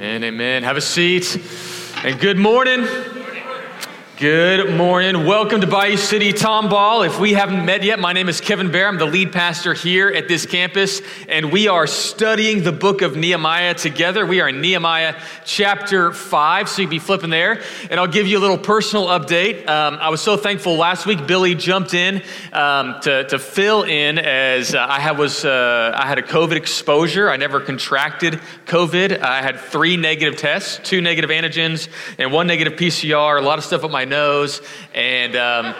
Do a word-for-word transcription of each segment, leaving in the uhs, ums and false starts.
Amen, amen. Have a seat. And good morning. Good morning. Welcome to Bayou City Tomball. If we haven't met yet, my name is Kevin Bear. I'm the lead pastor here at this campus, and we are studying the book of Nehemiah together. We are in Nehemiah chapter five, so you'd be flipping there. And I'll give you a little personal update. Um, I was so thankful last week. Billy jumped in um, to, to fill in as uh, I had was uh, I had a COVID exposure. I never contracted COVID. I had three negative tests, two negative antigens, and one negative P C R. A lot of stuff up my nose, and um,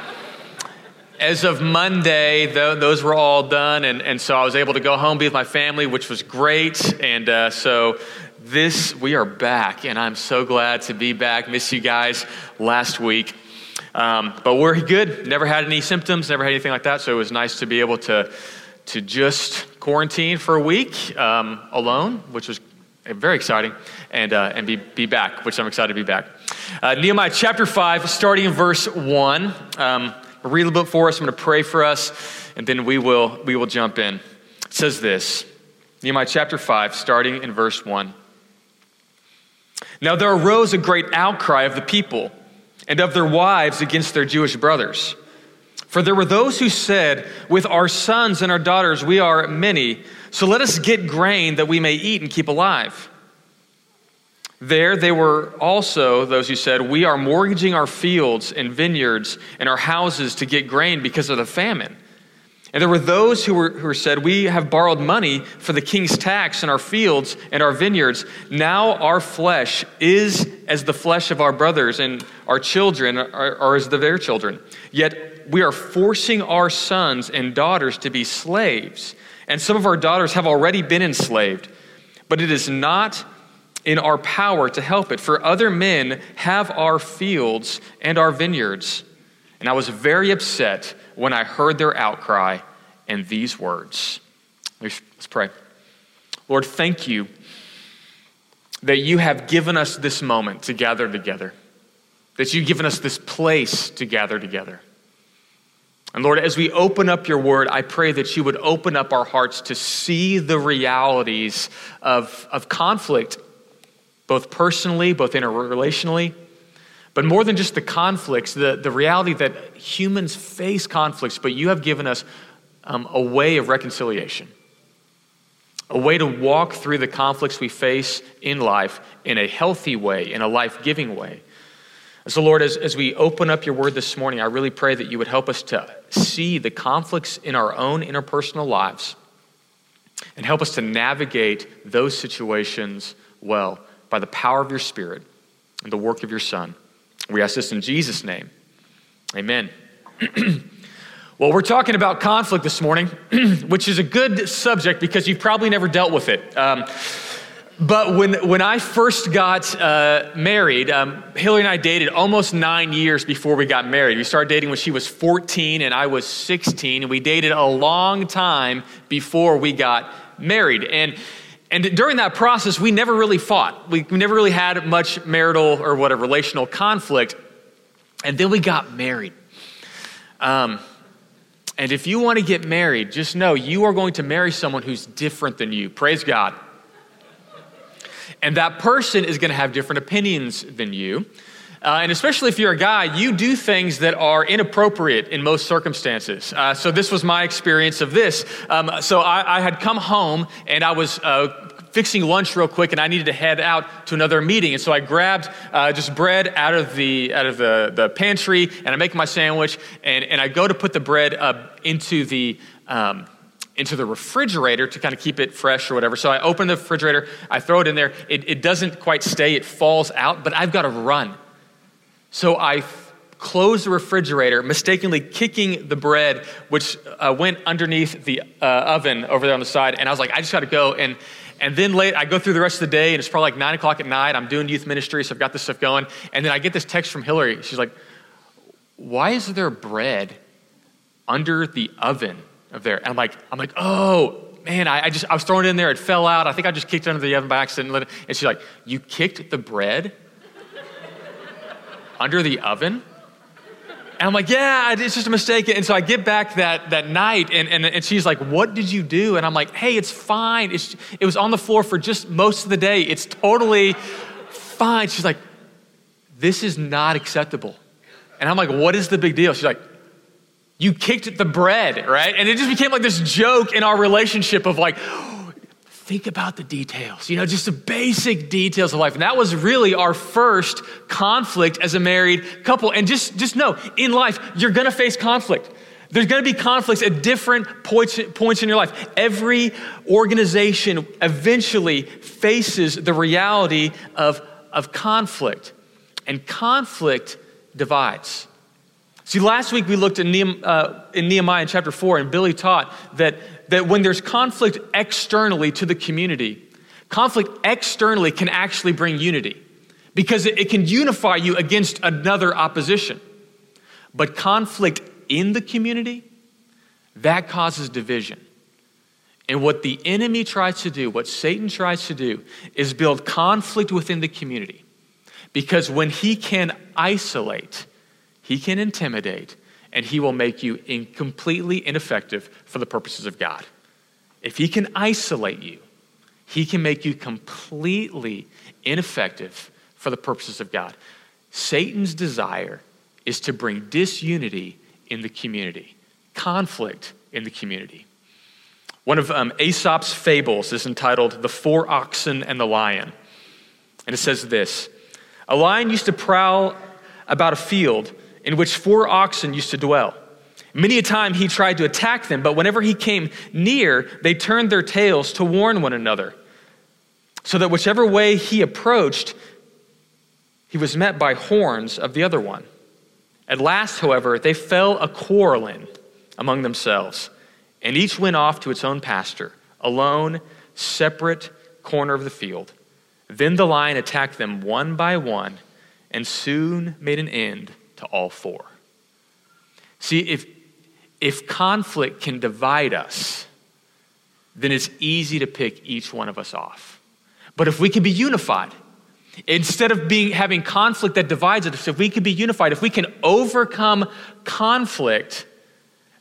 as of Monday, th- those were all done, and, and so I was able to go home, be with my family, which was great, and uh, so this, we are back, and I'm so glad to be back. Miss you guys last week, um, but we're good. Never had any symptoms, never had anything like that, so it was nice to be able to, to just quarantine for a week um, alone, which was very exciting, and uh, and be, be back, which I'm excited to be back. Uh, Nehemiah chapter five, starting in verse one. Um, read a little bit for us. I'm going to pray for us, and then we will we will jump in. It says this, Nehemiah chapter five, starting in verse one. Now there arose a great outcry of the people and of their wives against their Jewish brothers. For there were those who said, with our sons and our daughters we are many, so let us get grain that we may eat and keep alive. There they were also those who said, we are mortgaging our fields and vineyards and our houses to get grain because of the famine. And there were those who were who said, we have borrowed money for the king's tax in our fields and our vineyards. Now our flesh is as the flesh of our brothers, and our children are, are as their children. Yet we are forcing our sons and daughters to be slaves, and some of our daughters have already been enslaved. But it is not in our power to help it, for other men have our fields and our vineyards. And I was very upset when I heard their outcry and these words. Let's pray. Lord, thank you that you have given us this moment to gather together, that you've given us this place to gather together. And Lord, as we open up your word, I pray that you would open up our hearts to see the realities of, of conflict, both personally, both interrelationally, but more than just the conflicts, the, the reality that humans face conflicts, but you have given us um, a way of reconciliation, a way to walk through the conflicts we face in life in a healthy way, in a life-giving way. So Lord, as, as we open up your word this morning, I really pray that you would help us to see the conflicts in our own interpersonal lives and help us to navigate those situations well by the power of your Spirit and the work of your Son. We ask this in Jesus' name. Amen. Well, we're talking about conflict this morning, which is a good subject because you've probably never dealt with it. Um, But when when I first got uh, married, um, Hillary and I dated almost nine years before we got married. We started dating when she was fourteen and I was sixteen, and we dated a long time before we got married. And and during that process, we never really fought. We, we never really had much marital or what a relational conflict. And then we got married. Um, and if you want to get married, just know you are going to marry someone who's different than you. Praise God. And that person is going to have different opinions than you. Uh, and especially if you're a guy, you do things that are inappropriate in most circumstances. Uh, so this was my experience of this. Um, so I, I had come home and I was uh, fixing lunch real quick, and I needed to head out to another meeting. And so I grabbed uh, just bread out of the out of the, the pantry, and I make my sandwich, and, and I go to put the bread uh, into the... Um, into the refrigerator to kind of keep it fresh or whatever. So I open the refrigerator, I throw it in there. It, it doesn't quite stay, it falls out, but I've got to run. So I f- close the refrigerator, mistakenly kicking the bread, which uh, went underneath the uh, oven over there on the side. And I was like, I just got to go. And and then late, I go through the rest of the day, and it's probably like nine o'clock at night. I'm doing youth ministry, so I've got this stuff going. And then I get this text from Hillary. She's like, why is there bread under the oven? Up there. And I'm like, I'm like, oh man, I, I just, I was throwing it in there. It fell out. I think I just kicked it under the oven by accident. And, let it, and she's like, you kicked the bread under the oven? And I'm like, yeah, it's just a mistake. And so I get back that that night, and, and, and she's like, what did you do? And I'm like, hey, it's fine. It's, it was on the floor for just most of the day. It's totally fine. She's like, this is not acceptable. And I'm like, what is the big deal? She's like, you kicked the bread, right? And it just became like this joke in our relationship of like, oh, think about the details, you know, just the basic details of life. And that was really our first conflict as a married couple. And just, just know, in life, you're gonna face conflict. There's gonna be conflicts at different points, points in your life. Every organization eventually faces the reality of, of conflict. And conflict divides. See, last week we looked in Nehemiah, uh, in Nehemiah in chapter four, and Billy taught that, that when there's conflict externally to the community, conflict externally can actually bring unity because it, it can unify you against another opposition. But conflict in the community, that causes division. And what the enemy tries to do, what Satan tries to do, is build conflict within the community. Because when he can isolate, he can intimidate, and he will make you in completely ineffective for the purposes of God. If he can isolate you, he can make you completely ineffective for the purposes of God. Satan's desire is to bring disunity in the community, conflict in the community. One of um, Aesop's fables is entitled The Four Oxen and the Lion. And it says this: a lion used to prowl about a field in which four oxen used to dwell. Many a time he tried to attack them, but whenever he came near, they turned their tails to warn one another, so that whichever way he approached, he was met by horns of the other one. At last, however, they fell a quarreling among themselves, and each went off to its own pasture, alone, separate corner of the field. Then the lion attacked them one by one and soon made an end to all four. See, if, if conflict can divide us, then it's easy to pick each one of us off. But if we can be unified, instead of being having conflict that divides us, if we can be unified, if we can overcome conflict,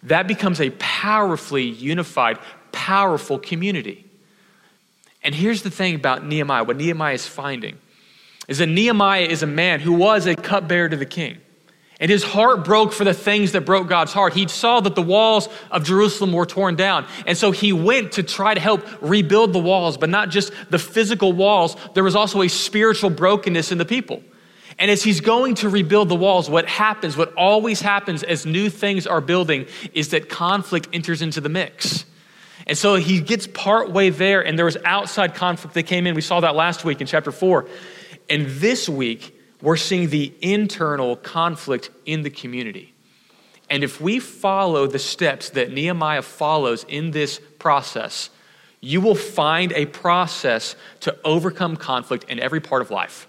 that becomes a powerfully unified, powerful community. And here's the thing about Nehemiah, what Nehemiah is finding is that Nehemiah is a man who was a cupbearer to the king. And his heart broke for the things that broke God's heart. He saw that the walls of Jerusalem were torn down. And so he went to try to help rebuild the walls, but not just the physical walls. There was also a spiritual brokenness in the people. And as he's going to rebuild the walls, what happens, what always happens as new things are building is that conflict enters into the mix. And so he gets partway there, and there was outside conflict that came in. We saw that last week in chapter four. And this week, we're seeing the internal conflict in the community. And if we follow the steps that Nehemiah follows in this process, you will find a process to overcome conflict in every part of life.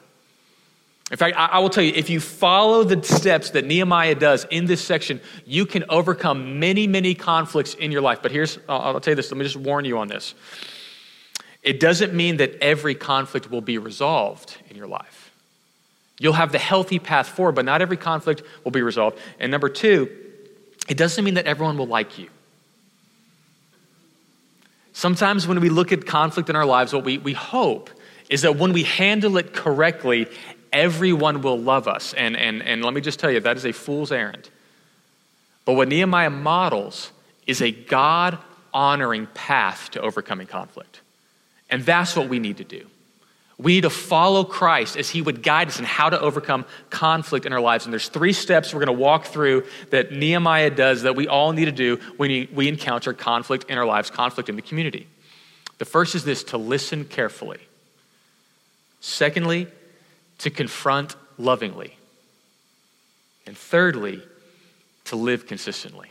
In fact, I will tell you, if you follow the steps that Nehemiah does in this section, you can overcome many, many conflicts in your life. But here's, I'll tell you this, let me just warn you on this. It doesn't mean that every conflict will be resolved in your life. You'll have the healthy path forward, but not every conflict will be resolved. And number two, it doesn't mean that everyone will like you. Sometimes when we look at conflict in our lives, what we, we hope is that when we handle it correctly, everyone will love us. And, and, and let me just tell you, that is a fool's errand. But what Nehemiah models is a God-honoring path to overcoming conflict. And that's what we need to do. We need to follow Christ as he would guide us in how to overcome conflict in our lives. And there's three steps we're gonna walk through that Nehemiah does that we all need to do when we encounter conflict in our lives, conflict in the community. The first is this: to listen carefully. Secondly, to confront lovingly. And thirdly, to live consistently.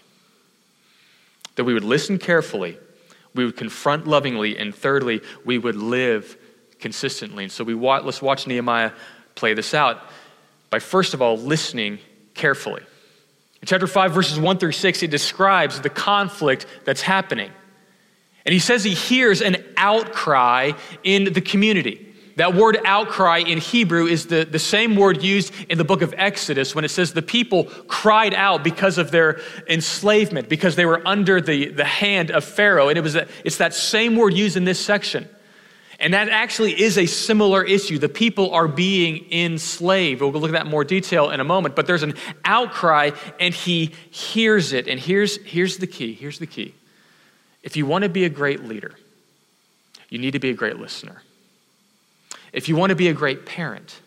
That we would listen carefully, we would confront lovingly, and thirdly, we would live consistently. And so we wa- let's watch Nehemiah play this out by first of all, listening carefully. In chapter five, verses one through six, it describes the conflict that's happening. And he says he hears an outcry in the community. That word outcry in Hebrew is the, the same word used in the book of Exodus when it says the people cried out because of their enslavement, because they were under the, the hand of Pharaoh. And it was a, it's that same word used in this section. And that actually is a similar issue. The people are being enslaved. We'll look at that in more detail in a moment, but there's an outcry and he hears it. And here's, here's the key, here's the key. If you want to be a great leader, you need to be a great listener. If you want to be a great parent,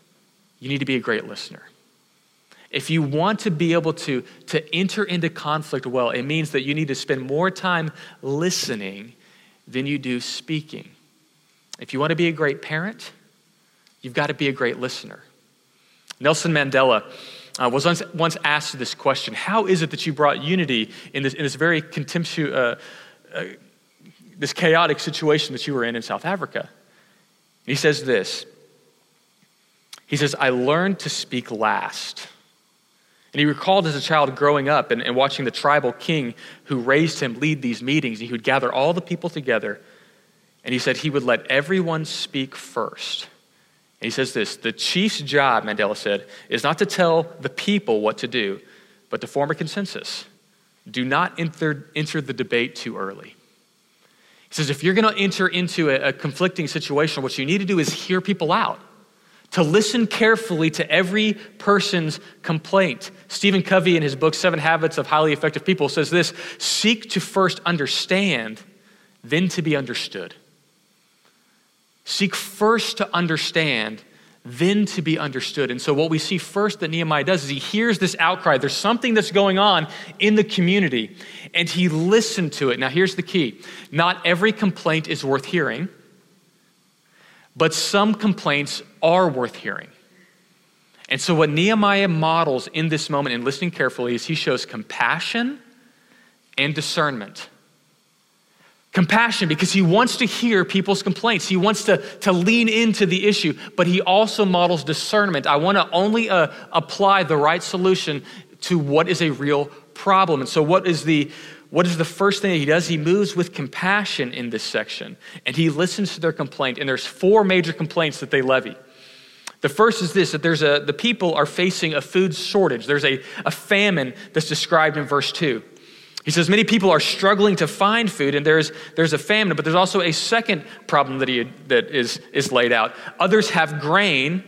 you need to be a great listener. If you want to be able to, to enter into conflict well, it means that you need to spend more time listening than you do speaking. If you want to be a great parent, you've got to be a great listener. Nelson Mandela uh, was once, once asked this question: how is it that you brought unity in this, in this very contemptuous, uh, uh, this chaotic situation that you were in in South Africa? He says this, he says, I learned to speak last. And he recalled as a child growing up and, and watching the tribal king who raised him lead these meetings. He would gather all the people together and he said he would let everyone speak first. And he says this, the chief's job, Mandela said, is not to tell the people what to do, but to form a consensus. Do not enter, enter the debate too early. He says, if you're gonna enter into a, a conflicting situation, what you need to do is hear people out, to listen carefully to every person's complaint. Stephen Covey in his book, Seven Habits of Highly Effective People says this, seek to first understand, then to be understood. Seek first to understand, then to be understood. And so what we see first that Nehemiah does is he hears this outcry. There's something that's going on in the community and he listened to it. Now here's the key. Not every complaint is worth hearing, but some complaints are worth hearing. And so what Nehemiah models in this moment in listening carefully is he shows compassion and discernment. Compassion, because he wants to hear people's complaints. He wants to, to lean into the issue, but he also models discernment. I want to only uh, apply the right solution to what is a real problem. And so what is the what is the first thing that he does? He moves with compassion in this section, and he listens to their complaint, and there's four major complaints that they levy. The first is this, that there's a the people are facing a food shortage. There's a, a famine that's described in verse two. He says, many people are struggling to find food and there's there's a famine, but there's also a second problem that he that is, is laid out. Others have grain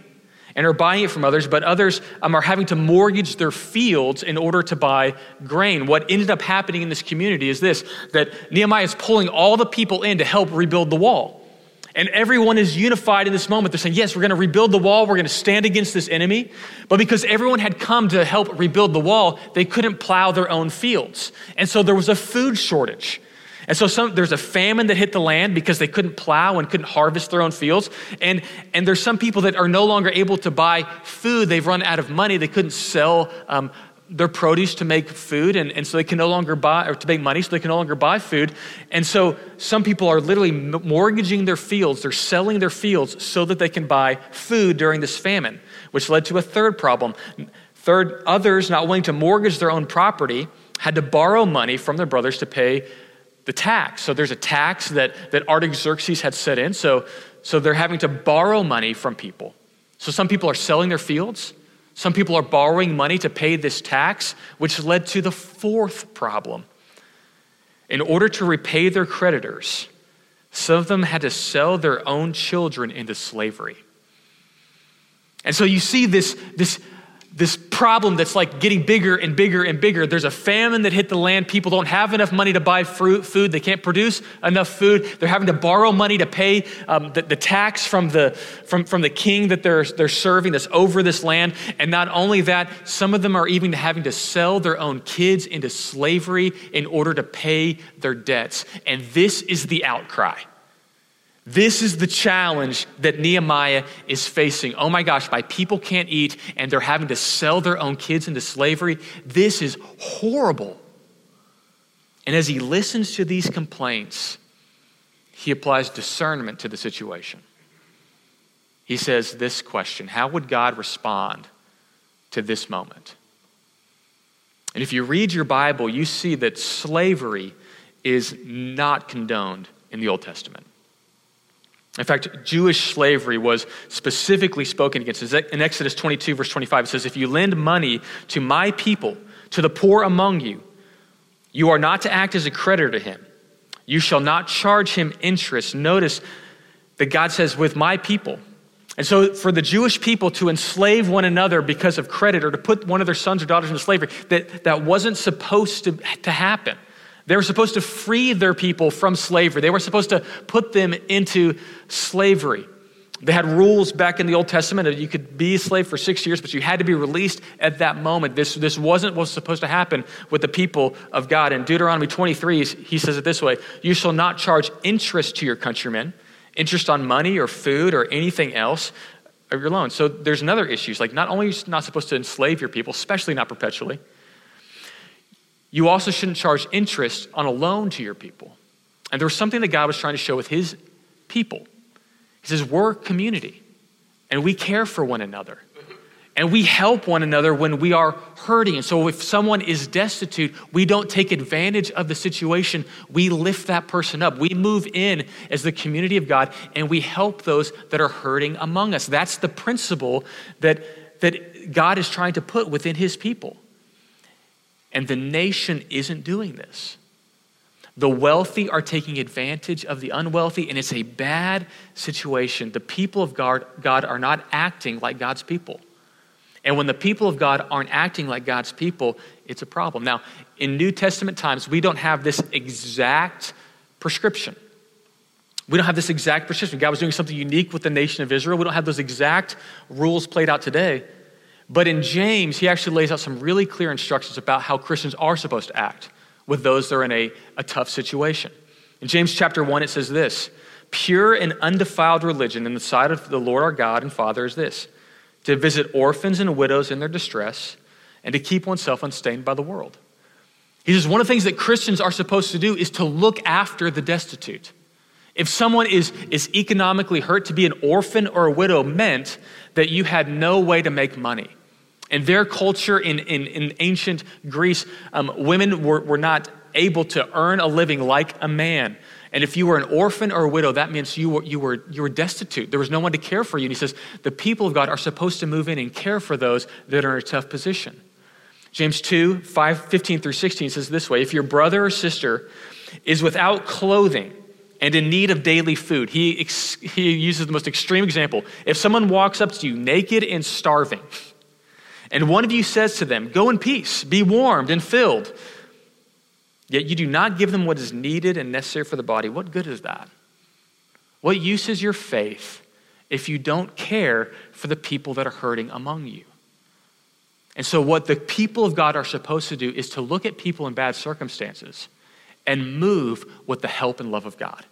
and are buying it from others, but others um, are having to mortgage their fields in order to buy grain. What ended up happening in this community is this, that Nehemiah is pulling all the people in to help rebuild the wall. And everyone is unified in this moment. They're saying, yes, we're gonna rebuild the wall. We're gonna stand against this enemy. But because everyone had come to help rebuild the wall, they couldn't plow their own fields. And so there was a food shortage. And so some, there's a famine that hit the land because they couldn't plow and couldn't harvest their own fields. And, and there's some people that are no longer able to buy food. They've run out of money. They couldn't sell um, their produce to make food. And, and so they can no longer buy, or to make money, so they can no longer buy food. And so some people are literally mortgaging their fields. They're selling their fields so that they can buy food during this famine, which led to a third problem. Third, others not willing to mortgage their own property had to borrow money from their brothers to pay the tax. So there's a tax that, that Artaxerxes had set in. So, so they're having to borrow money from people. So some people are selling their fields. Some people are borrowing money to pay this tax, which led to the fourth problem. In order to repay their creditors, some of them had to sell their own children into slavery. And so you see this, this, this problem that's like getting bigger and bigger and bigger. There's a famine that hit the land. People don't have enough money to buy fruit, food. They can't produce enough food. They're having to borrow money to pay um, the, the tax from the from, from the king that they're, they're serving that's over this land. And not only that, some of them are even having to sell their own kids into slavery in order to pay their debts. And this is the outcry. This is the challenge that Nehemiah is facing. Oh my gosh, my people can't eat and they're having to sell their own kids into slavery. This is horrible. And as he listens to these complaints, he applies discernment to the situation. He says this question, how would God respond to this moment? And if you read your Bible, you see that slavery is not condoned in the Old Testament. In fact, Jewish slavery was specifically spoken against. In Exodus twenty-two, verse twenty-five, it says, if you lend money to my people, to the poor among you, you are not to act as a creditor to him. You shall not charge him interest. Notice that God says, with my people. And so for the Jewish people to enslave one another because of credit or to put one of their sons or daughters into slavery, that, that wasn't supposed to, to happen. They were supposed to free their people from slavery. They were supposed to put them into slavery. They had rules back in the Old Testament that you could be a slave for six years, but you had to be released at that moment. This, this wasn't what was supposed to happen with the people of God. In Deuteronomy twenty-three, he says it this way, you shall not charge interest to your countrymen, interest on money or food or anything else of your loan. So there's another issue. Like not only are you not supposed to enslave your people, especially not perpetually, you also shouldn't charge interest on a loan to your people. And there was something that God was trying to show with his people. He says, we're community and we care for one another and we help one another when we are hurting. And so if someone is destitute, we don't take advantage of the situation. We lift that person up. We move in as the community of God and we help those that are hurting among us. That's the principle that, that God is trying to put within his people. And the nation isn't doing this. The wealthy are taking advantage of the unwealthy, and it's a bad situation. The people of God, God are not acting like God's people. And when the people of God aren't acting like God's people, it's a problem. Now, in New Testament times, we don't have this exact prescription. We don't have this exact prescription. God was doing something unique with the nation of Israel. We don't have those exact rules played out today. But in James, he actually lays out some really clear instructions about how Christians are supposed to act with those that are in a, a tough situation. In James chapter one, it says this, pure and undefiled religion in the sight of the Lord our God and Father is this, to visit orphans and widows in their distress and to keep oneself unstained by the world. He says, one of the things that Christians are supposed to do is to look after the destitute. If someone is, is economically hurt, to be an orphan or a widow meant that you had no way to make money. In their culture in, in, in ancient Greece, um, women were, were not able to earn a living like a man. And if you were an orphan or a widow, that means you were, you were, you were destitute. There was no one to care for you. And he says, the people of God are supposed to move in and care for those that are in a tough position. James two, five, fifteen through sixteen says this way, if your brother or sister is without clothing, and in need of daily food. He, ex- he uses the most extreme example. If someone walks up to you naked and starving, and one of you says to them, go in peace, be warmed and filled, yet you do not give them what is needed and necessary for the body, what good is that? What use is your faith if you don't care for the people that are hurting among you? And so what the people of God are supposed to do is to look at people in bad circumstances and move with the help and love of God.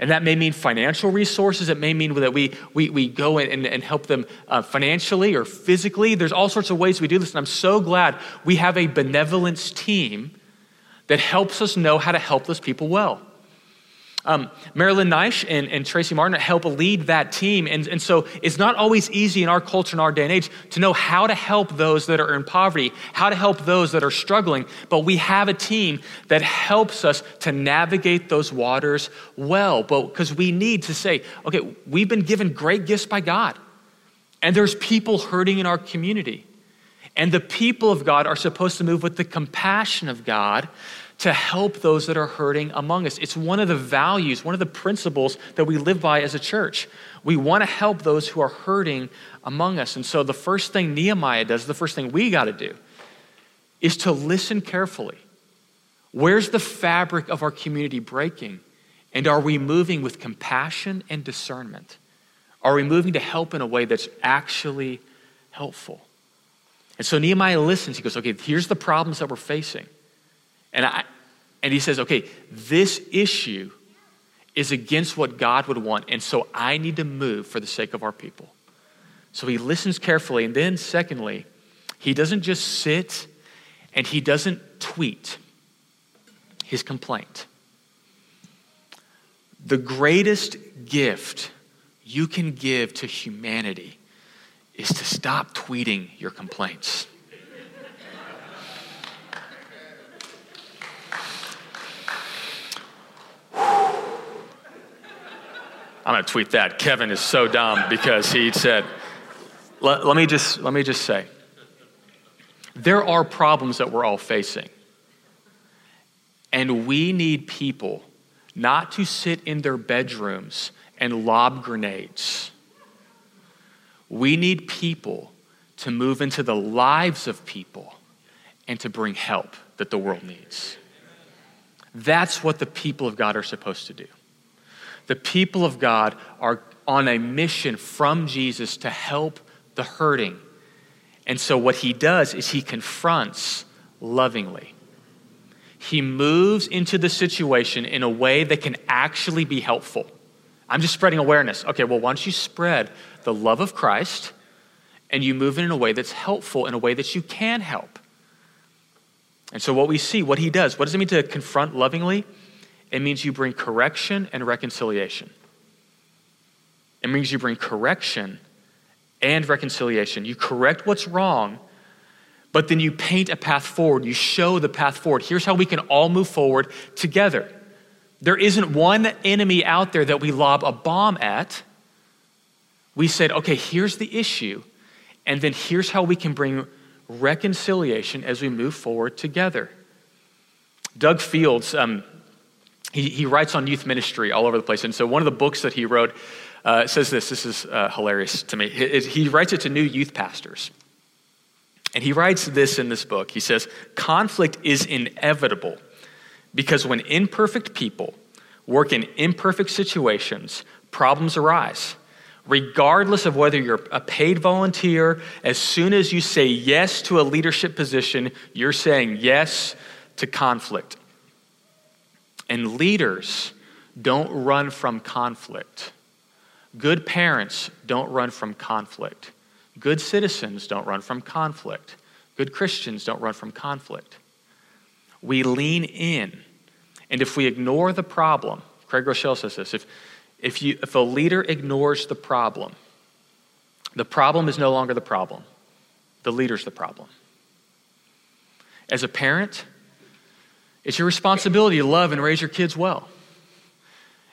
And that may mean financial resources. It may mean that we we we go in and, and help them uh, financially or physically. There's all sorts of ways we do this. And I'm so glad we have a benevolence team that helps us know how to help those people well. Um, Marilyn Neish and, and Tracy Martin help lead that team. And, and so it's not always easy in our culture, in our day and age, to know how to help those that are in poverty, how to help those that are struggling. But we have a team that helps us to navigate those waters well. But because we need to say, okay, we've been given great gifts by God. And there's people hurting in our community. And the people of God are supposed to move with the compassion of God to help those that are hurting among us. It's one of the values, one of the principles that we live by as a church. We want to help those who are hurting among us. And so the first thing Nehemiah does, the first thing we got to do is to listen carefully. Where's the fabric of our community breaking? And are we moving with compassion and discernment? Are we moving to help in a way that's actually helpful? And so Nehemiah listens. He goes, okay, here's the problems that we're facing. And I, and he says, okay, this issue is against what God would want. And so I need to move for the sake of our people. So he listens carefully. And then secondly, he doesn't just sit and he doesn't tweet his complaint. The greatest gift you can give to humanity is to stop tweeting your complaints. I'm going to tweet that. Kevin is so dumb because he said, let, let me just, let me just say, there are problems that we're all facing. And we need people not to sit in their bedrooms and lob grenades. We need people to move into the lives of people and to bring help that the world needs. That's what the people of God are supposed to do. The people of God are on a mission from Jesus to help the hurting. And so what he does is he confronts lovingly. He moves into the situation in a way that can actually be helpful. I'm just spreading awareness. Okay, well, why don't you spread the love of Christ and you move in in a way that's helpful, in a way that you can help. And so what we see, what he does, what does it mean to confront lovingly? It means you bring correction and reconciliation. It means you bring correction and reconciliation. You correct what's wrong, but then you paint a path forward. You show the path forward. Here's how we can all move forward together. There isn't one enemy out there that we lob a bomb at. We said, okay, here's the issue, and then here's how we can bring reconciliation as we move forward together. Doug Fields, um, he, he writes on youth ministry all over the place. And so one of the books that he wrote uh, says this. This is uh, hilarious to me. He, he writes it to new youth pastors. And he writes this in this book. He says, conflict is inevitable because when imperfect people work in imperfect situations, problems arise. Regardless of whether you're a paid volunteer, as soon as you say yes to a leadership position, you're saying yes to conflict. And leaders don't run from conflict. Good parents don't run from conflict. Good citizens don't run from conflict. Good Christians don't run from conflict. We lean in, and if we ignore the problem, Craig Rochelle says this, if If you, if a leader ignores the problem, the problem is no longer the problem. The leader's the problem. As a parent, it's your responsibility to love and raise your kids well.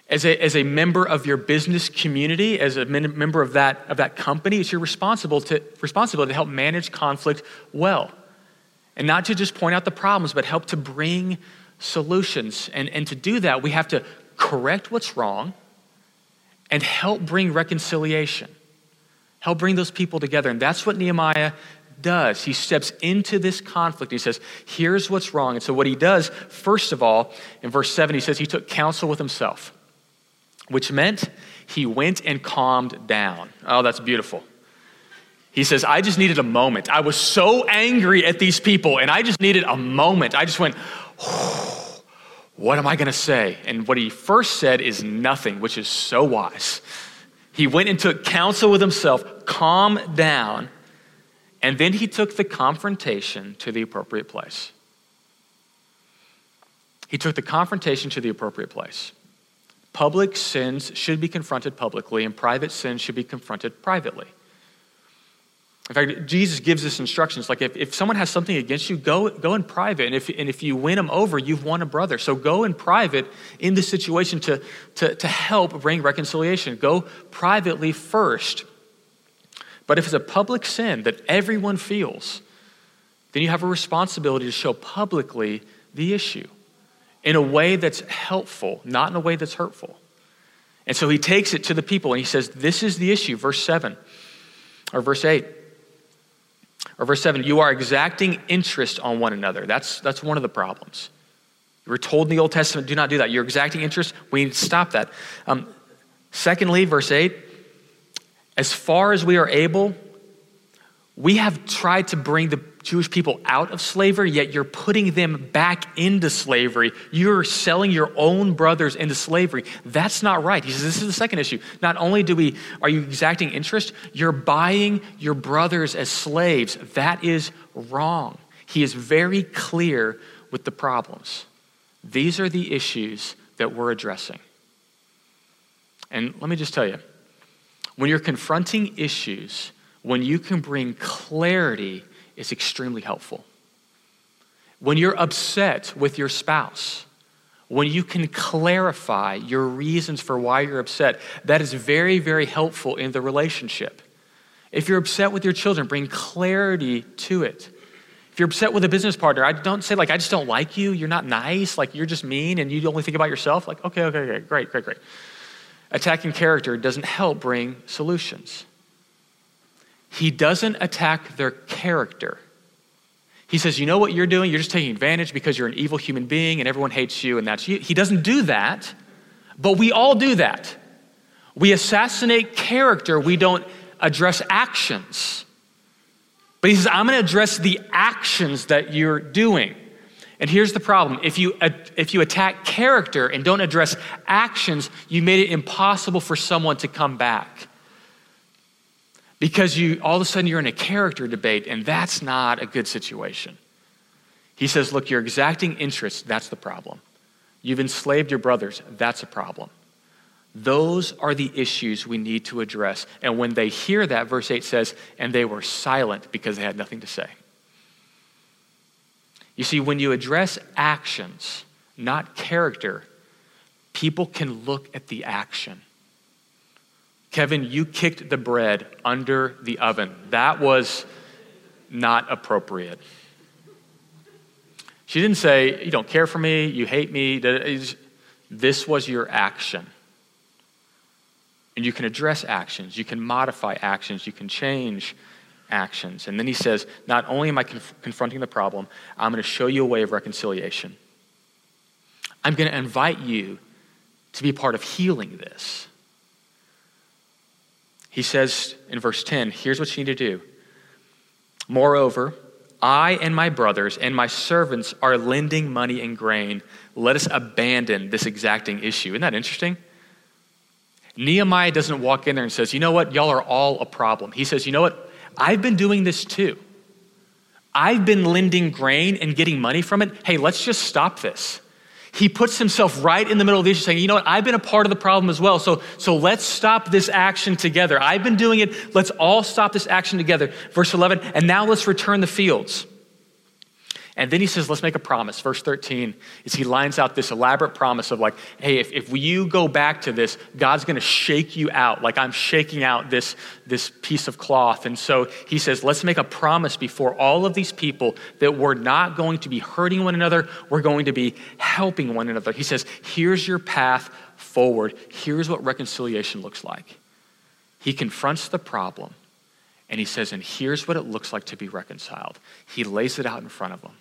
As a, as a member of your business community, as a men, member of that, of that company, it's your responsible to, responsibility to help manage conflict well. And not to just point out the problems, but help to bring solutions. And, and to do that, we have to correct what's wrong, and help bring reconciliation. Help bring those people together. And that's what Nehemiah does. He steps into this conflict. He says, here's what's wrong. And so what he does, first of all, in verse seven, he says he took counsel with himself, which meant he went and calmed down. Oh, that's beautiful. He says, I just needed a moment. I was so angry at these people, and I just needed a moment. I just went, oh. What am I going to say? And what he first said is nothing, which is so wise. He went and took counsel with himself, calmed down, and then he took the confrontation to the appropriate place. He took the confrontation to the appropriate place. Public sins should be confronted publicly, and private sins should be confronted privately. In fact, Jesus gives us instructions. Like if, if someone has something against you, go, go in private. And if, and if you win them over, you've won a brother. So go in private in this situation to, to, to help bring reconciliation. Go privately first. But if it's a public sin that everyone feels, then you have a responsibility to show publicly the issue in a way that's helpful, not in a way that's hurtful. And so he takes it to the people and he says, this is the issue, verse seven or verse eight. Or verse seven, you are exacting interest on one another. That's, that's one of the problems. You were told in the Old Testament, do not do that. You're exacting interest. We need to stop that. Um, secondly, verse eight, as far as we are able, we have tried to bring the Jewish people out of slavery, yet you're putting them back into slavery. You're selling your own brothers into slavery. That's not right. He says, this is the second issue. Not only do we, are you exacting interest, you're buying your brothers as slaves. That is wrong. He is very clear with the problems. These are the issues that we're addressing. And let me just tell you, when you're confronting issues, when you can bring clarity, it's extremely helpful. When you're upset with your spouse, when you can clarify your reasons for why you're upset, that is very, very helpful in the relationship. If you're upset with your children, bring clarity to it. If you're upset with a business partner, I don't say like, I just don't like you, you're not nice, like you're just mean and you only think about yourself. Like, okay, okay, okay, great, great, great. Attacking character doesn't help bring solutions. He doesn't attack their character. He says, you know what you're doing? You're just taking advantage because you're an evil human being and everyone hates you and that's you. He doesn't do that, but we all do that. We assassinate character, we don't address actions. But he says, I'm gonna address the actions that you're doing. And here's the problem. If you if you attack character and don't address actions, you made it impossible for someone to come back. Because you all of a sudden you're in a character debate and that's not a good situation. He says, look, you're exacting interest, that's the problem. You've enslaved your brothers, that's a problem. Those are the issues we need to address. And when they hear that, verse eight says, and they were silent because they had nothing to say. You see, when you address actions, not character, people can look at the action. Kevin, you kicked the bread under the oven. That was not appropriate. She didn't say, you don't care for me, you hate me. This was your action. And you can address actions, you can modify actions, you can change actions. And then he says, not only am I conf- confronting the problem, I'm gonna show you a way of reconciliation. I'm gonna invite you to be part of healing this. He says in verse ten, here's what you need to do. Moreover, I and my brothers and my servants are lending money and grain. Let us abandon this exacting issue. Isn't that interesting? Nehemiah doesn't walk in there and says, you know what, y'all are all a problem. He says, you know what, I've been doing this too. I've been lending grain and getting money from it. Hey, let's just stop this. He puts himself right in the middle of the issue saying, you know what, I've been a part of the problem as well. So, so let's stop this action together. I've been doing it. Let's all stop this action together. Verse eleven, and now let's return the fields. And then he says, let's make a promise. Verse thirteen is he lines out this elaborate promise of like, hey, if, if you go back to this, God's gonna shake you out. Like I'm shaking out this, this piece of cloth. And so he says, let's make a promise before all of these people that we're not going to be hurting one another. We're going to be helping one another. He says, here's your path forward. Here's what reconciliation looks like. He confronts the problem. And he says, and here's what it looks like to be reconciled. He lays it out in front of them.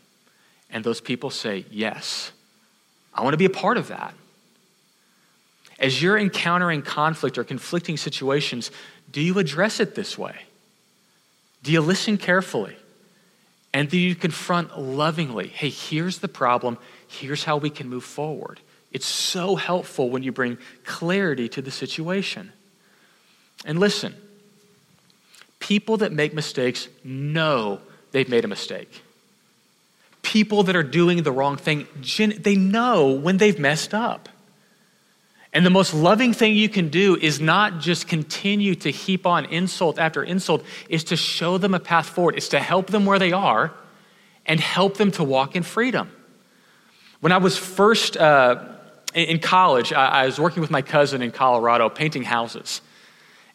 And those people say, yes, I want to be a part of that. As you're encountering conflict or conflicting situations, do you address it this way? Do you listen carefully? And do you confront lovingly? Hey, here's the problem. Here's how we can move forward. It's so helpful when you bring clarity to the situation. And listen, people that make mistakes know they've made a mistake. People that are doing the wrong thing, they know when they've messed up. And the most loving thing you can do is not just continue to heap on insult after insult, is to show them a path forward, is to help them where they are and help them to walk in freedom. When I was first uh, in college, I was working with my cousin in Colorado painting houses.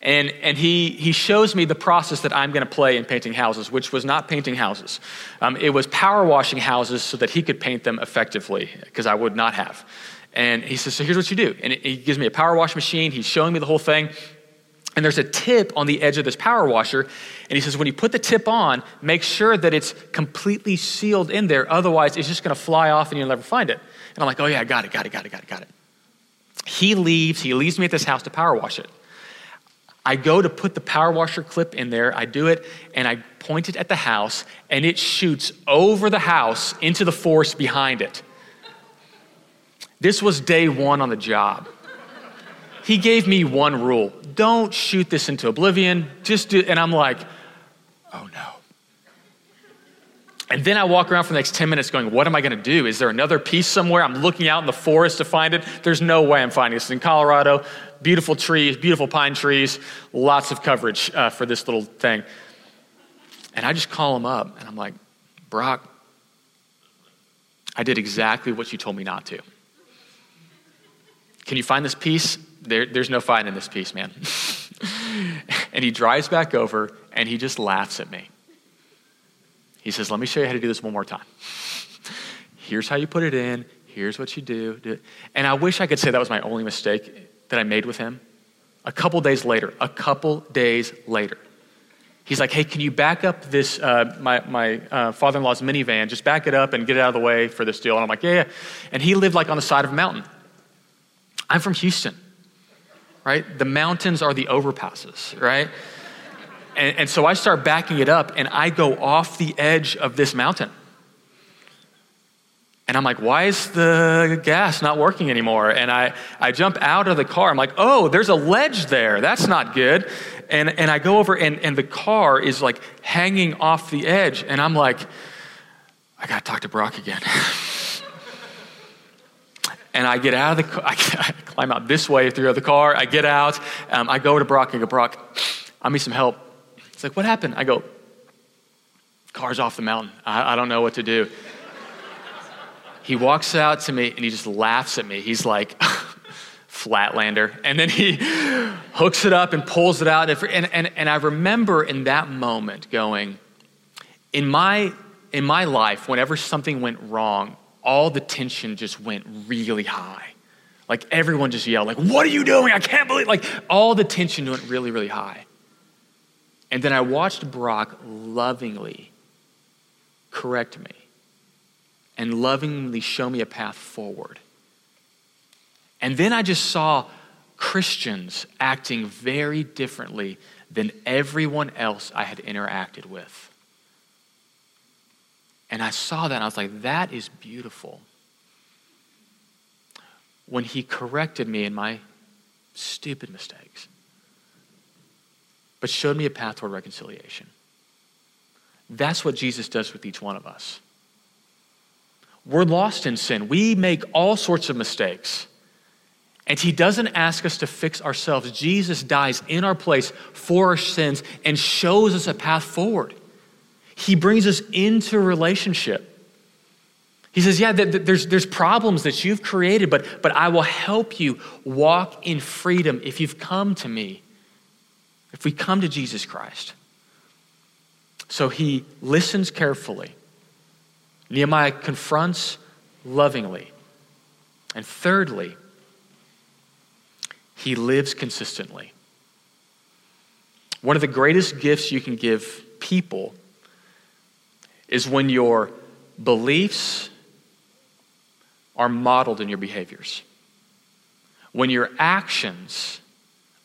And and he he shows me the process that I'm gonna play in painting houses, which was not painting houses. Um, it was power washing houses so that he could paint them effectively, because I would not have. And he says, so here's what you do. And he gives me a power wash machine. He's showing me the whole thing. And there's a tip on the edge of this power washer. And he says, when you put the tip on, make sure that it's completely sealed in there. Otherwise, it's just gonna fly off and you'll never find it. And I'm like, oh yeah, I got it, got it, got it, got it, got it. He leaves, he leaves me at this house to power wash it. I go to put the power washer clip in there, I do it, and I point it at the house, and it shoots over the house into the forest behind it. This was day one on the job. He gave me one rule, don't shoot this into oblivion, just do, and I'm like, oh no. And then I walk around for the next ten minutes going, what am I gonna do? Is there another piece somewhere? I'm looking out in the forest to find it. There's no way I'm finding this. In Colorado, beautiful trees, beautiful pine trees, lots of coverage uh, for this little thing. And I just call him up and I'm like, Brock, I did exactly what you told me not to. can you find this piece? There, there's no finding this piece, man. And he drives back over and he just laughs at me. He says, let me show you how to do this one more time. Here's how you put it in. Here's what you do. do. And I wish I could say that was my only mistake that I made with him. A couple days later, a couple days later, he's like, hey, can you back up this, uh, my, my uh, father-in-law's minivan, just back it up and get it out of the way for this deal. And I'm like, yeah, yeah. And he lived like on the side of a mountain. I'm from Houston, right? The mountains are the overpasses, right? And, and so I start backing it up and I go off the edge of this mountain. And I'm like, why is the gas not working anymore? And I, I jump out of the car. I'm like, oh, there's a ledge there. That's not good. And and I go over and, and the car is like hanging off the edge. And I'm like, I got to talk to Brock again. And I get out of the car. I, I climb out this way through the car. I get out. Um, I go to Brock. I go, Brock, I need some help. It's like, what happened? I go, car's off the mountain. I, I don't know what to do. He walks out to me and he just laughs at me. He's like, Flatlander. And then he hooks it up and pulls it out. And, and, and I remember in that moment going, in my, in my life, whenever something went wrong, all the tension just went really high. Like everyone just yelled, like, what are you doing? I can't believe, like all the tension went really, really high. And then I watched Brock lovingly correct me and lovingly show me a path forward. And then I just saw Christians acting very differently than everyone else I had interacted with. And I saw that and I was like, that is beautiful. When he corrected me in my stupid mistakes, but showed me a path toward reconciliation. That's what Jesus does with each one of us. We're lost in sin. We make all sorts of mistakes. And he doesn't ask us to fix ourselves. Jesus dies in our place for our sins and shows us a path forward. He brings us into relationship. He says, yeah, th- th- there's, there's problems that you've created, but, but I will help you walk in freedom if you've come to me, if we come to Jesus Christ. So he listens carefully. Nehemiah confronts lovingly. And thirdly, he lives consistently. One of the greatest gifts you can give people is when your beliefs are modeled in your behaviors. When your actions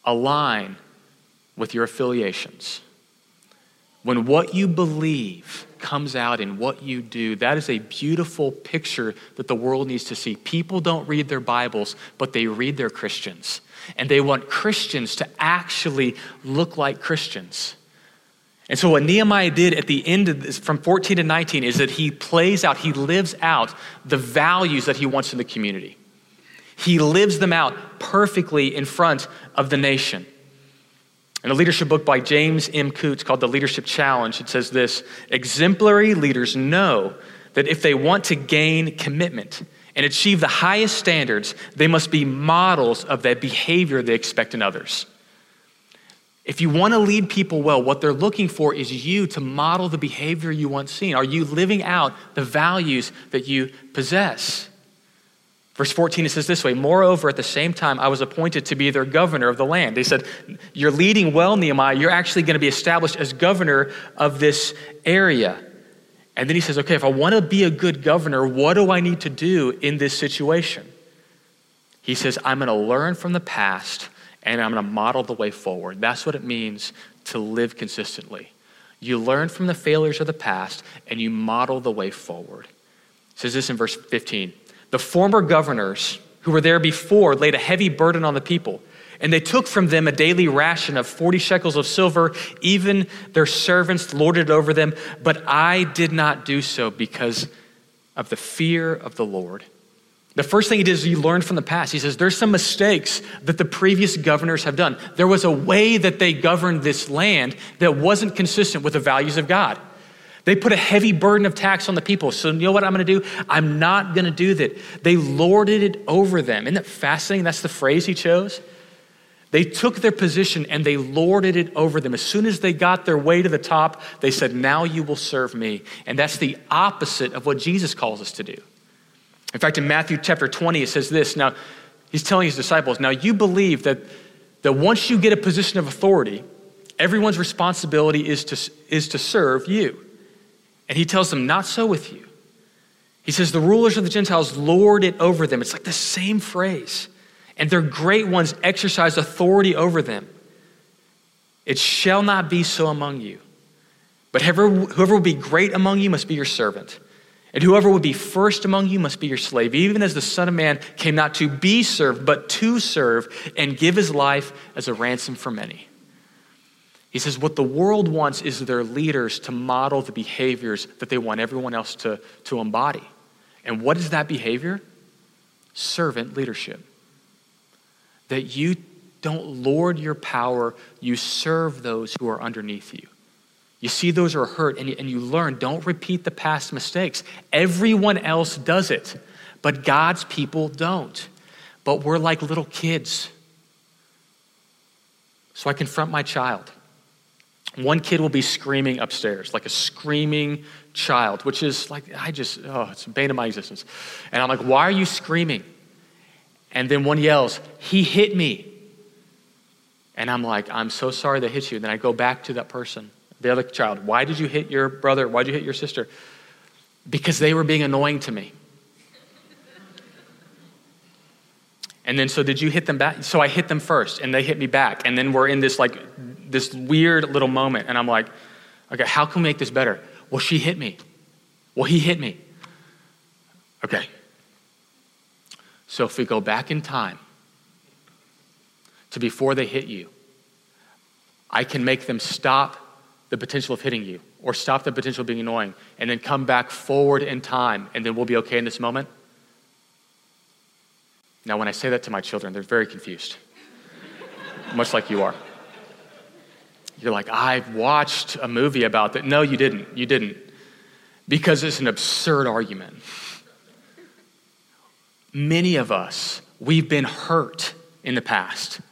align with your affiliations. When what you believe comes out in what you do, that is a beautiful picture that the world needs to see. People don't read their Bibles, but they read their Christians. And they want Christians to actually look like Christians. And so what Nehemiah did at the end of this, from fourteen to nineteen, is that he plays out, he lives out the values that he wants in the community. He lives them out perfectly in front of the nation. In a leadership book by James M. Kouzes called The Leadership Challenge, it says this: exemplary leaders know that if they want to gain commitment and achieve the highest standards, they must be models of that behavior they expect in others. If you want to lead people well, what they're looking for is you to model the behavior you want seen. Are you living out the values that you possess? Verse fourteen, it says this way: moreover, at the same time, I was appointed to be their governor of the land. They said, you're leading well, Nehemiah. You're actually going to be established as governor of this area. And then he says, okay, if I want to be a good governor, what do I need to do in this situation? He says, I'm going to learn from the past and I'm going to model the way forward. That's what it means to live consistently. You learn from the failures of the past and you model the way forward. It says this in verse fifteen. The former governors who were there before laid a heavy burden on the people, and they took from them a daily ration of forty shekels of silver. Even their servants lorded it over them, but I did not do so because of the fear of the Lord. The first thing he did is he learned from the past. He says, there's some mistakes that the previous governors have done. There was a way that they governed this land that wasn't consistent with the values of God. They put a heavy burden of tax on the people. So you know what I'm gonna do? I'm not gonna do that. They lorded it over them. Isn't that fascinating? That's the phrase he chose. They took their position and they lorded it over them. As soon as they got their way to the top, they said, now you will serve me. And that's the opposite of what Jesus calls us to do. In fact, in Matthew chapter twenty, it says this. Now, he's telling his disciples, now you believe that, that once you get a position of authority, everyone's responsibility is to, is to serve you. And he tells them, not so with you. He says, the rulers of the Gentiles lord it over them. It's like the same phrase. And their great ones exercise authority over them. It shall not be so among you. But whoever will be great among you must be your servant. And whoever will be first among you must be your slave, even as the Son of Man came not to be served, but to serve and give his life as a ransom for many. He says, what the world wants is their leaders to model the behaviors that they want everyone else to, to embody. And what is that behavior? Servant leadership. That you don't lord your power, you serve those who are underneath you. You see those who are hurt and you, and you learn, don't repeat the past mistakes. Everyone else does it, but God's people don't. But we're like little kids. So I confront my child. One kid will be screaming upstairs, like a screaming child, which is like, I just, oh, it's the bane of my existence. And I'm like, why are you screaming? And then one yells, he hit me. And I'm like, I'm so sorry they hit you. And then I go back to that person, the other child. Why did you hit your brother? Why did you hit your sister? Because they were being annoying to me. And then, so did you hit them back? So I hit them first and they hit me back. And then we're in this like, this weird little moment. And I'm like, okay, how can we make this better? Well, she hit me. Well, he hit me. Okay. So if we go back in time to before they hit you, I can make them stop the potential of hitting you or stop the potential of being annoying and then come back forward in time and then we'll be okay in this moment. Now, when I say that to my children, they're very confused, much like you are. You're like, I've watched a movie about that. No, you didn't. You didn't. Because it's an absurd argument. Many of us, we've been hurt in the past.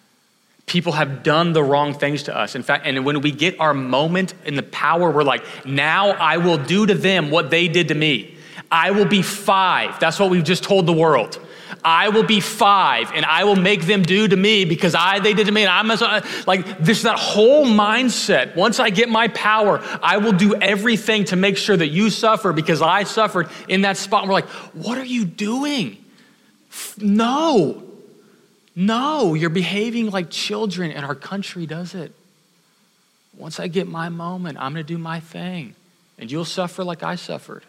People have done the wrong things to us. In fact, and when we get our moment in the power, we're like, now I will do to them what they did to me. I will be five. That's what we've just told the world. I will be five and I will make them do to me because I they did to me. And I'm a, like, there's that whole mindset. Once I get my power, I will do everything to make sure that you suffer because I suffered in that spot. And we're like, what are you doing? No, no, you're behaving like children and our country does it. Once I get my moment, I'm gonna do my thing and you'll suffer like I suffered.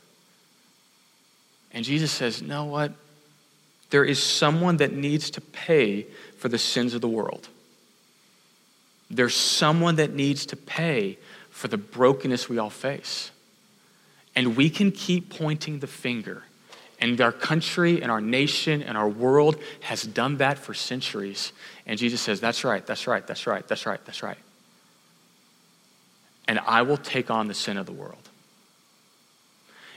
And Jesus says, you know what? There is someone that needs to pay for the sins of the world. There's someone that needs to pay for the brokenness we all face. And we can keep pointing the finger. And our country and our nation and our world has done that for centuries. And Jesus says, that's right, that's right, that's right, that's right, that's right. And I will take on the sin of the world.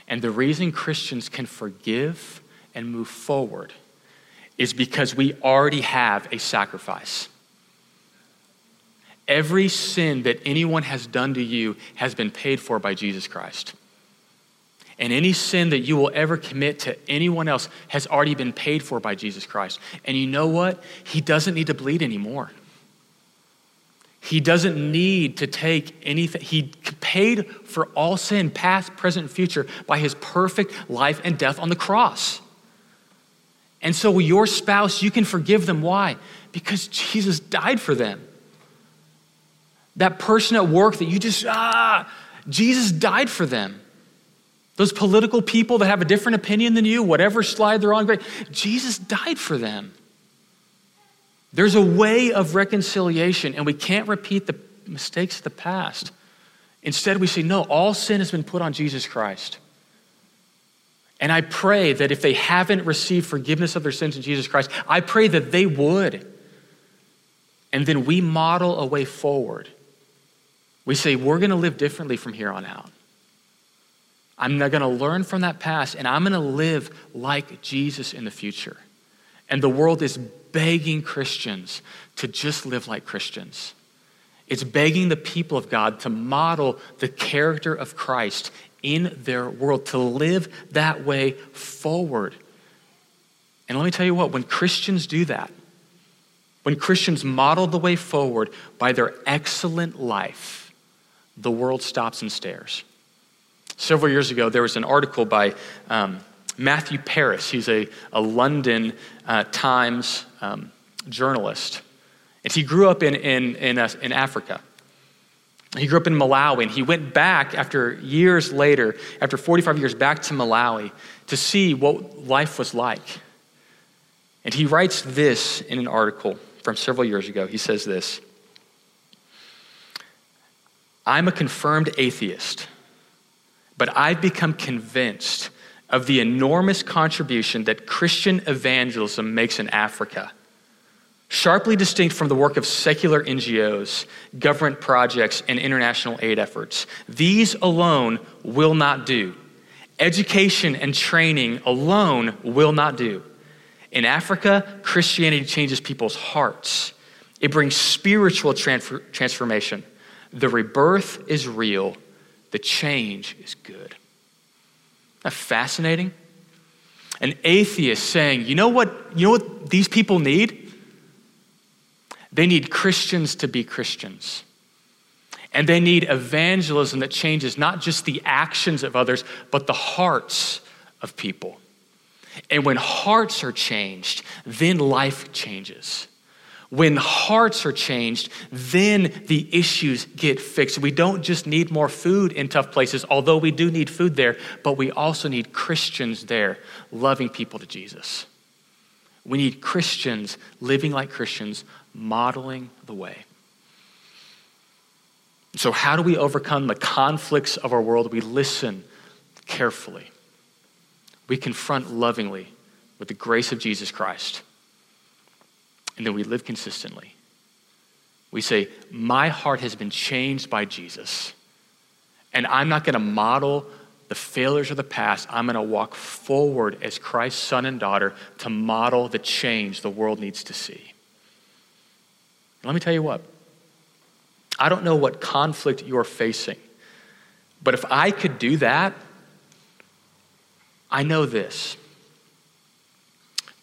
And the reason Christians can forgive and move forward is because we already have a sacrifice. Every sin that anyone has done to you has been paid for by Jesus Christ. And any sin that you will ever commit to anyone else has already been paid for by Jesus Christ. And you know what? He doesn't need to bleed anymore. He doesn't need to take anything. He paid for all sin, past, present, and future, by his perfect life and death on the cross. And so your spouse, you can forgive them. Why? Because Jesus died for them. That person at work that you just, ah, Jesus died for them. Those political people that have a different opinion than you, whatever slide they're on, Jesus died for them. There's a way of reconciliation and we can't repeat the mistakes of the past. Instead, we say, no, all sin has been put on Jesus Christ. And I pray that if they haven't received forgiveness of their sins in Jesus Christ, I pray that they would. And then we model a way forward. We say, we're gonna live differently from here on out. I'm going to learn from that past, and I'm going to live like Jesus in the future. And the world is begging Christians to just live like Christians. It's begging the people of God to model the character of Christ in their world, to live that way forward. And let me tell you what, when Christians do that, when Christians model the way forward by their excellent life, the world stops and stares. Several years ago, there was an article by um, Matthew Parris. He's a, a London uh, Times um, journalist. And he grew up in, in, in, uh, in Africa. He grew up in Malawi, and he went back after years later, after forty-five years, back to Malawi to see what life was like. And he writes this in an article from several years ago. He says this: I'm a confirmed atheist, but I've become convinced of the enormous contribution that Christian evangelism makes in Africa, sharply distinct from the work of secular N G Os, government projects, and international aid efforts. These alone will not do. Education and training alone will not do. In Africa, Christianity changes people's hearts. It brings spiritual transfer- transformation. The rebirth is real. The change is good. Isn't that fascinating? An atheist saying, you know what, you know what these people need? They need Christians to be Christians. And they need evangelism that changes not just the actions of others, but the hearts of people. And when hearts are changed, then life changes. When hearts are changed, then the issues get fixed. We don't just need more food in tough places, although we do need food there, but we also need Christians there loving people to Jesus. We need Christians living like Christians, modeling the way. So how do we overcome the conflicts of our world? We listen carefully. We confront lovingly with the grace of Jesus Christ. And then we live consistently. We say, my heart has been changed by Jesus, and I'm not gonna model the failures of the past. I'm gonna walk forward as Christ's son and daughter to model the change the world needs to see. And let me tell you what, I don't know what conflict you're facing, but if I could do that, I know this: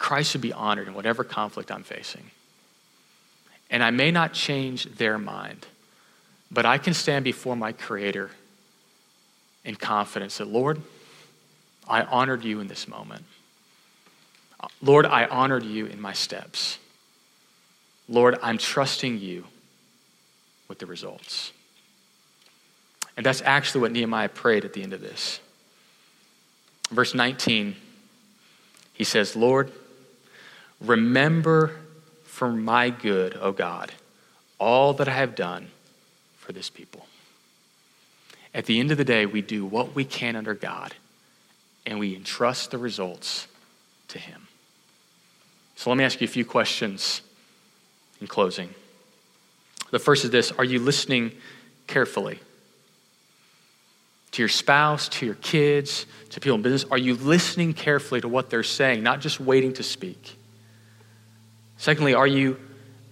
Christ would be honored in whatever conflict I'm facing. And I may not change their mind, but I can stand before my Creator in confidence that, Lord, I honored you in this moment. Lord, I honored you in my steps. Lord, I'm trusting you with the results. And that's actually what Nehemiah prayed at the end of this. Verse nineteen, he says, Lord, remember for my good, O God, all that I have done for this people. At the end of the day, we do what we can under God, and we entrust the results to him. So let me ask you a few questions in closing. The first is this: are you listening carefully to your spouse, to your kids, to people in business? Are you listening carefully to what they're saying, not just waiting to speak? Secondly, are you,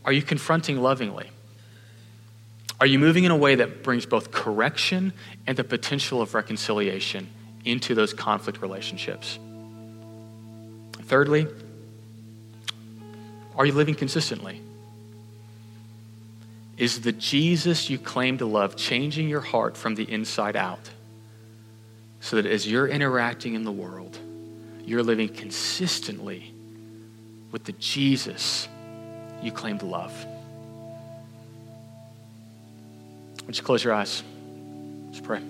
are you confronting lovingly? Are you moving in a way that brings both correction and the potential of reconciliation into those conflict relationships? Thirdly, are you living consistently? Is the Jesus you claim to love changing your heart from the inside out, so that as you're interacting in the world, you're living consistently with the Jesus you claim to love? Would you close your eyes? Let's pray.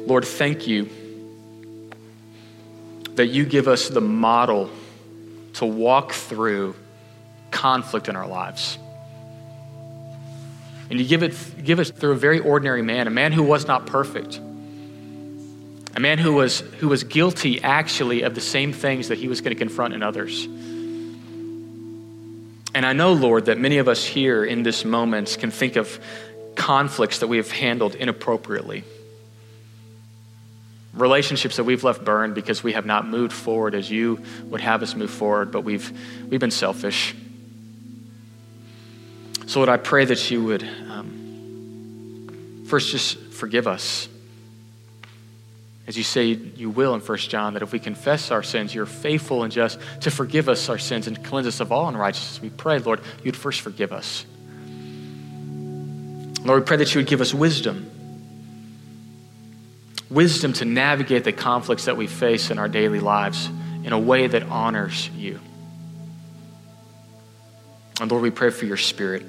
Lord, thank you that you give us the model to walk through conflict in our lives. And you give it, give us through a very ordinary man, a man who was not perfect, a man who was who was guilty actually of the same things that he was going to confront in others. And I know, Lord, that many of us here in this moment can think of conflicts that we have handled inappropriately, relationships that we've left burned because we have not moved forward as you would have us move forward, but we've we've been selfish. So Lord, I pray that you would um, first just forgive us. As you say you will in First John, that if we confess our sins, you're faithful and just to forgive us our sins and cleanse us of all unrighteousness. We pray, Lord, you'd first forgive us. Lord, we pray that you would give us wisdom. Wisdom to navigate the conflicts that we face in our daily lives in a way that honors you. And Lord, we pray for your Spirit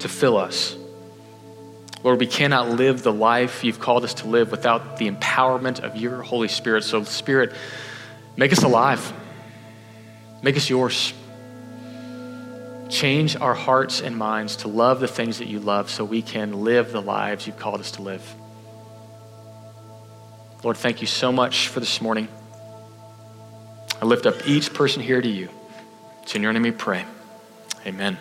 to fill us. Lord, we cannot live the life you've called us to live without the empowerment of your Holy Spirit. So Spirit, make us alive. Make us yours. Change our hearts and minds to love the things that you love so we can live the lives you've called us to live. Lord, thank you so much for this morning. I lift up each person here to you. It's in your name we pray. Amen.